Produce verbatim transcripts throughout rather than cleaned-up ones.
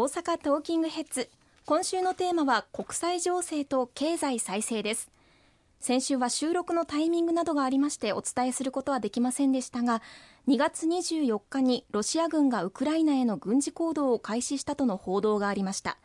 大阪トーキングヘッズ。今週のテーマは国際情勢と経済再生です。先週は収録のタイミングなどがありましてお伝えすることはできませんでしたが、にがつにじゅうよっかにロシア軍がウクライナへの軍事行動を開始したとの報道がありました。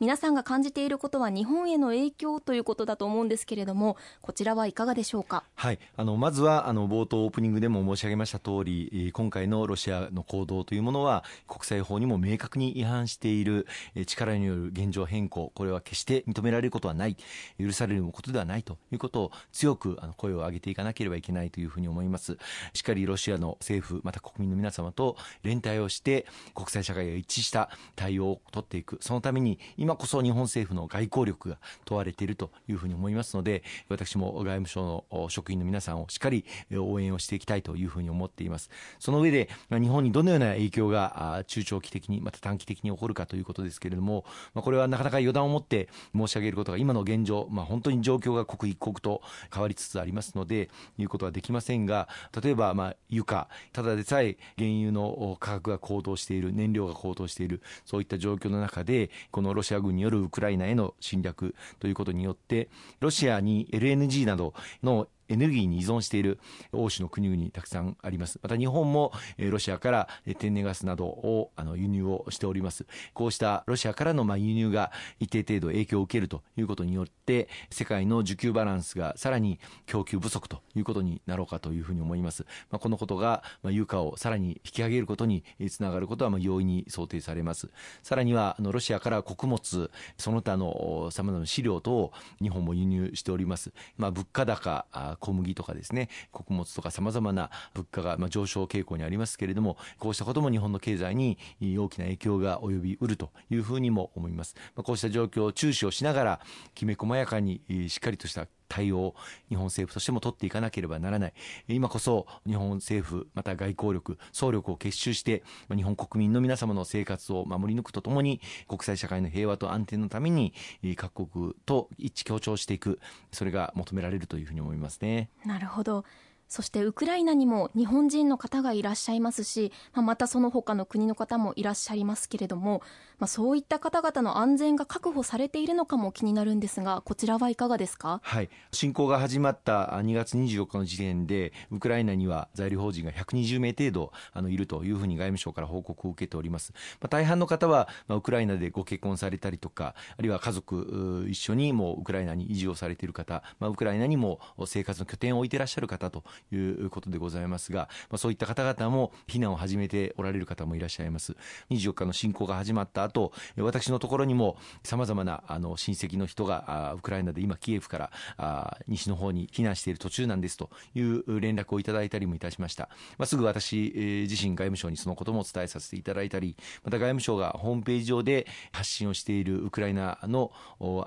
皆さんが感じていることは日本への影響ということだと思うんですけれども、こちらはいかがでしょうか。はい、あのまずはあの冒頭オープニングでも申し上げました通り、今回のロシアの行動というものは国際法にも明確に違反している、力による現状変更、これは決して認められることはない、許されることではないということを強く声を上げていかなければいけないというふうに思います。しっかりロシアの政府、また国民の皆様と連帯をして国際社会が一致した対応を取っていく、そのために今今こそ日本政府の外交力が問われているというふうに思いますので、私も外務省の職員の皆さんをしっかり応援をしていきたいというふうに思っています。その上で日本にどのような影響が中長期的にまた短期的に起こるかということですけれども、これはなかなか予断を持って申し上げることが今の現状、まあ、本当に状況が刻一刻と変わりつつありますので言うことはできませんが、例えばまあ油価、ただでさえ原油の価格が高騰している、燃料が高騰している、そういった状況の中でこのロシア軍によるウクライナへの侵略ということによって、ロシアに エルエヌジー などのエネルギーに依存している欧州の国々たくさんあります。また日本もロシアから天然ガスなどをあの輸入をしております。こうしたロシアからのまあ輸入が一定程度影響を受けるということによって、世界の需給バランスがさらに供給不足ということになろうかというふうに思います。まあ、このことがまあ油価をさらに引き上げることにつながることはまあ容易に想定されます。さらにはあのロシアから穀物、その他のさまざまな飼料等を日本も輸入しております。まあ、物価高、小麦とかですね、穀物とかさまざまな物価が上昇傾向にありますけれども、こうしたことも日本の経済に大きな影響が及びうるというふうにも思います。こうした状況を注視をしながら、きめ細やかにしっかりとした対応、日本政府としても取っていかなければならない。今こそ日本政府、また外交力、総力を結集して日本国民の皆様の生活を守り抜くとともに、国際社会の平和と安定のために各国と一致協調していく、それが求められるというふうに思いますね。なるほど。そしてウクライナにも日本人の方がいらっしゃいますし、またその他の国の方もいらっしゃいますけれども、まあ、そういった方々の安全が確保されているのかも気になるんですが、こちらはいかがですか。はい、侵攻が始まったにがつにじゅうよっかの時点でウクライナには在留邦人がひゃくにじゅうめい程度あのいるというふうに外務省から報告を受けております。まあ、大半の方は、まあ、ウクライナでご結婚されたりとか、あるいは家族一緒にもうウクライナに移住をされている方、まあ、ウクライナにも生活の拠点を置いていらっしゃる方ということでございますが、まあ、そういった方々も避難を始めておられる方もいらっしゃいます。にじゅうよっかの侵攻が始まった後、私のところにもさまざまなあの親戚の人がウクライナで今キエフからあ西の方に避難している途中なんですという連絡をいただいたりもいたしました。まあ、すぐ私、えー、自身外務省にそのこともお伝えさせていただいたり、また外務省がホームページ上で発信をしているウクライナの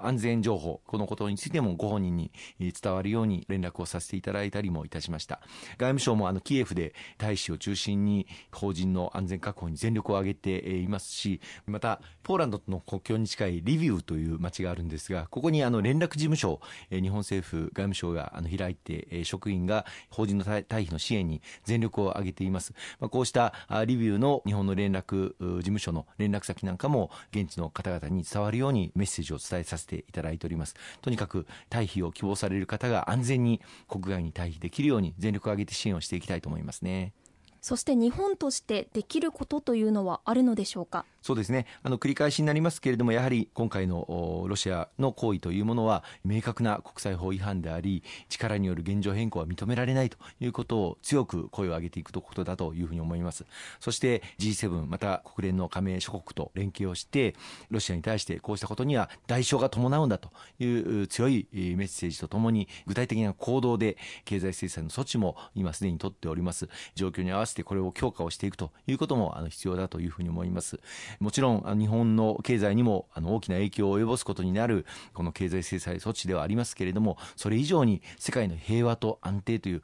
安全情報、このことについてもご本人に伝わるように連絡をさせていただいたりもいたしました。外務省もあのキエフで大使を中心に邦人の安全確保に全力を挙げていますし、またポーランドとの国境に近いリビウという町があるんですが、ここにあの連絡事務所、日本政府外務省があの開いて職員が邦人の退避の支援に全力を挙げています。まあ、こうしたリビウの日本の連絡事務所の連絡先なんかも現地の方々に伝わるようにメッセージを伝えさせていただいております。とにかく退避を希望される方が安全に国外に退避できるように全力を挙げて支援をしていきたいと思いますね。そして日本としてできることというのはあるのでしょうか。そうですね、あの繰り返しになりますけれども、やはり今回のロシアの行為というものは明確な国際法違反であり、力による現状変更は認められないということを強く声を上げていくことだというふうに思います。そして ジーセブン、 また国連の加盟諸国と連携をして、ロシアに対してこうしたことには代償が伴うんだという強いメッセージとともに、具体的な行動で経済制裁の措置も今すでに取っております。状況に合わせこれを強化をしていくということも必要だというふうに思います。もちろん日本の経済にも大きな影響を及ぼすことになるこの経済制裁措置ではありますけれども、それ以上に世界の平和と安定という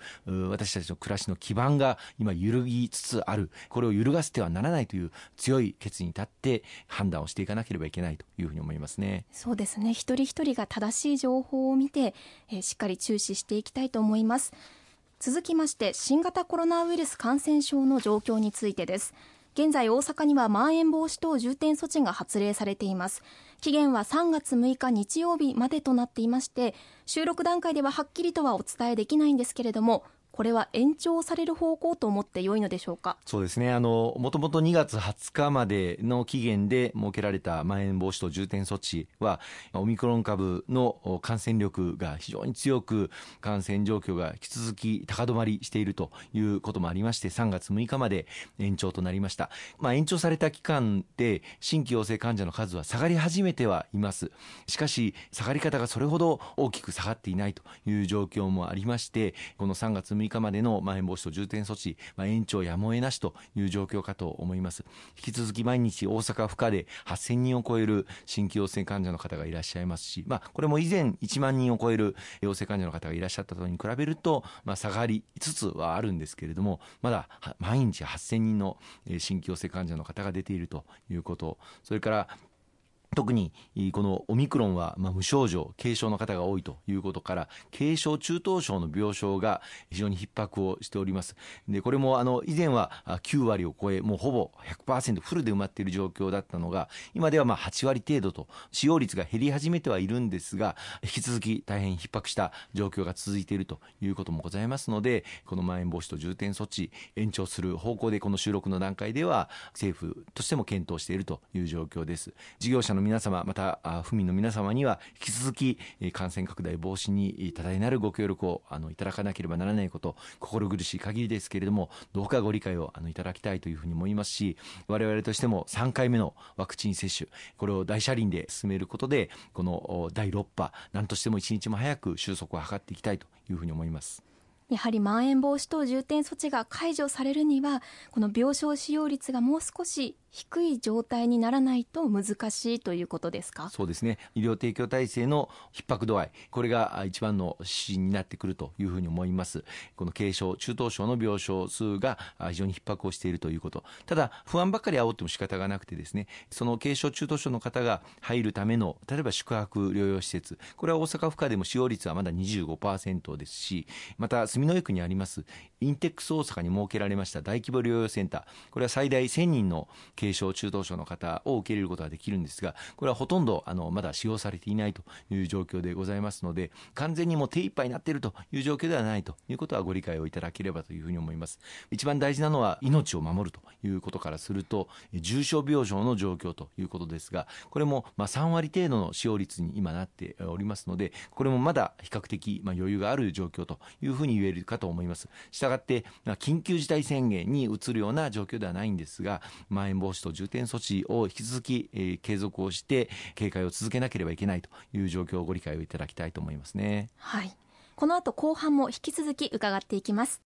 私たちの暮らしの基盤が今揺るぎつつある、これを揺るがせてはならないという強い決意に立って判断をしていかなければいけないというふうに思いますね。そうですね、一人一人が正しい情報を見て、えー、しっかり注視していきたいと思います。続きまして、新型コロナウイルス感染症の状況についてです。現在大阪にはまん延防止等重点措置が発令されています。期限はさんがつむいか日曜日までとなっていまして、収録段階でははっきりとはお伝えできないんですけれども、これは延長される方向と思って良いのでしょうか。そうですね、あのもともとにがつはつかまでの期限で設けられたまん延防止等重点措置は、オミクロン株の感染力が非常に強く、感染状況が引き続き高止まりしているということもありまして、さんがつむいかまで延長となりました。まあ、延長された期間で新規陽性患者の数は下がり始めてはいます。しかし下がり方がそれほど大きく下がっていないという状況もありまして、このさんがつむいか以下までのまん延防止等重点措置、まあ、延長やむを得なしという状況かと思います。引き続き毎日大阪府下ではっせんにんを超える新規陽性患者の方がいらっしゃいますし、まあ、これも以前いちまんにんを超える陽性患者の方がいらっしゃったとに比べると、まあ、下がりつつはあるんですけれども、まだ毎日はっせんにんの新規陽性患者の方が出ているということ、それから特にこのオミクロンは無症状軽症の方が多いということから、軽症中等症の病床が非常に逼迫をしております。でこれもあの以前はきゅうわりを超え、もうほぼ ひゃくパーセント フルで埋まっている状況だったのが、今ではまあはちわり程度と使用率が減り始めてはいるんですが、引き続き大変逼迫した状況が続いているということもございますので、このまん延防止等重点措置延長する方向でこの収録の段階では政府としても検討しているという状況です。事業者の皆様、また府民の皆様には引き続き感染拡大防止に多大なるご協力をあのいただかなければならないこと、心苦しい限りですけれども、どうかご理解をあのいただきたいというふうに思いますし、我々としてもさんかいめのワクチン接種、これを大車輪で進めることで、このだいろっぱ、何としても一日も早く収束を図っていきたいというふうに思います。やはりまん延防止等重点措置が解除されるには、この病床使用率がもう少し低い状態にならないと難しいということですか。そうですね、医療提供体制の逼迫度合い、これが一番の指針になってくるというふうに思います。この軽症中等症の病床数が非常に逼迫をしているということ、ただ不安ばっかり煽っても仕方がなくてですね、その軽症中等症の方が入るための例えば宿泊療養施設、これは大阪府下でも使用率はまだ にじゅうごパーセント ですし、また住之江区にありますインテックス大阪に設けられました大規模療養センター、これは最大せんにんの軽症中等症の方を受け入れることができるんですが、これはほとんどあのまだ使用されていないという状況でございますので、完全にもう手一杯になっているという状況ではないということはご理解をいただければというふうに思います。一番大事なのは命を守るということからすると、重症病床の状況ということですが、これもまあさんわり程度の使用率に今なっておりますので、これもまだ比較的まあ余裕がある状況というふうに言えるかと思います。したがって緊急事態宣言に移るような状況ではないんですが、まん延防止防止等重点措置を引き続き、えー、継続をして警戒を続けなければいけないという状況をご理解をいただきたいと思いますね。はい、この後後半も引き続き伺っていきます。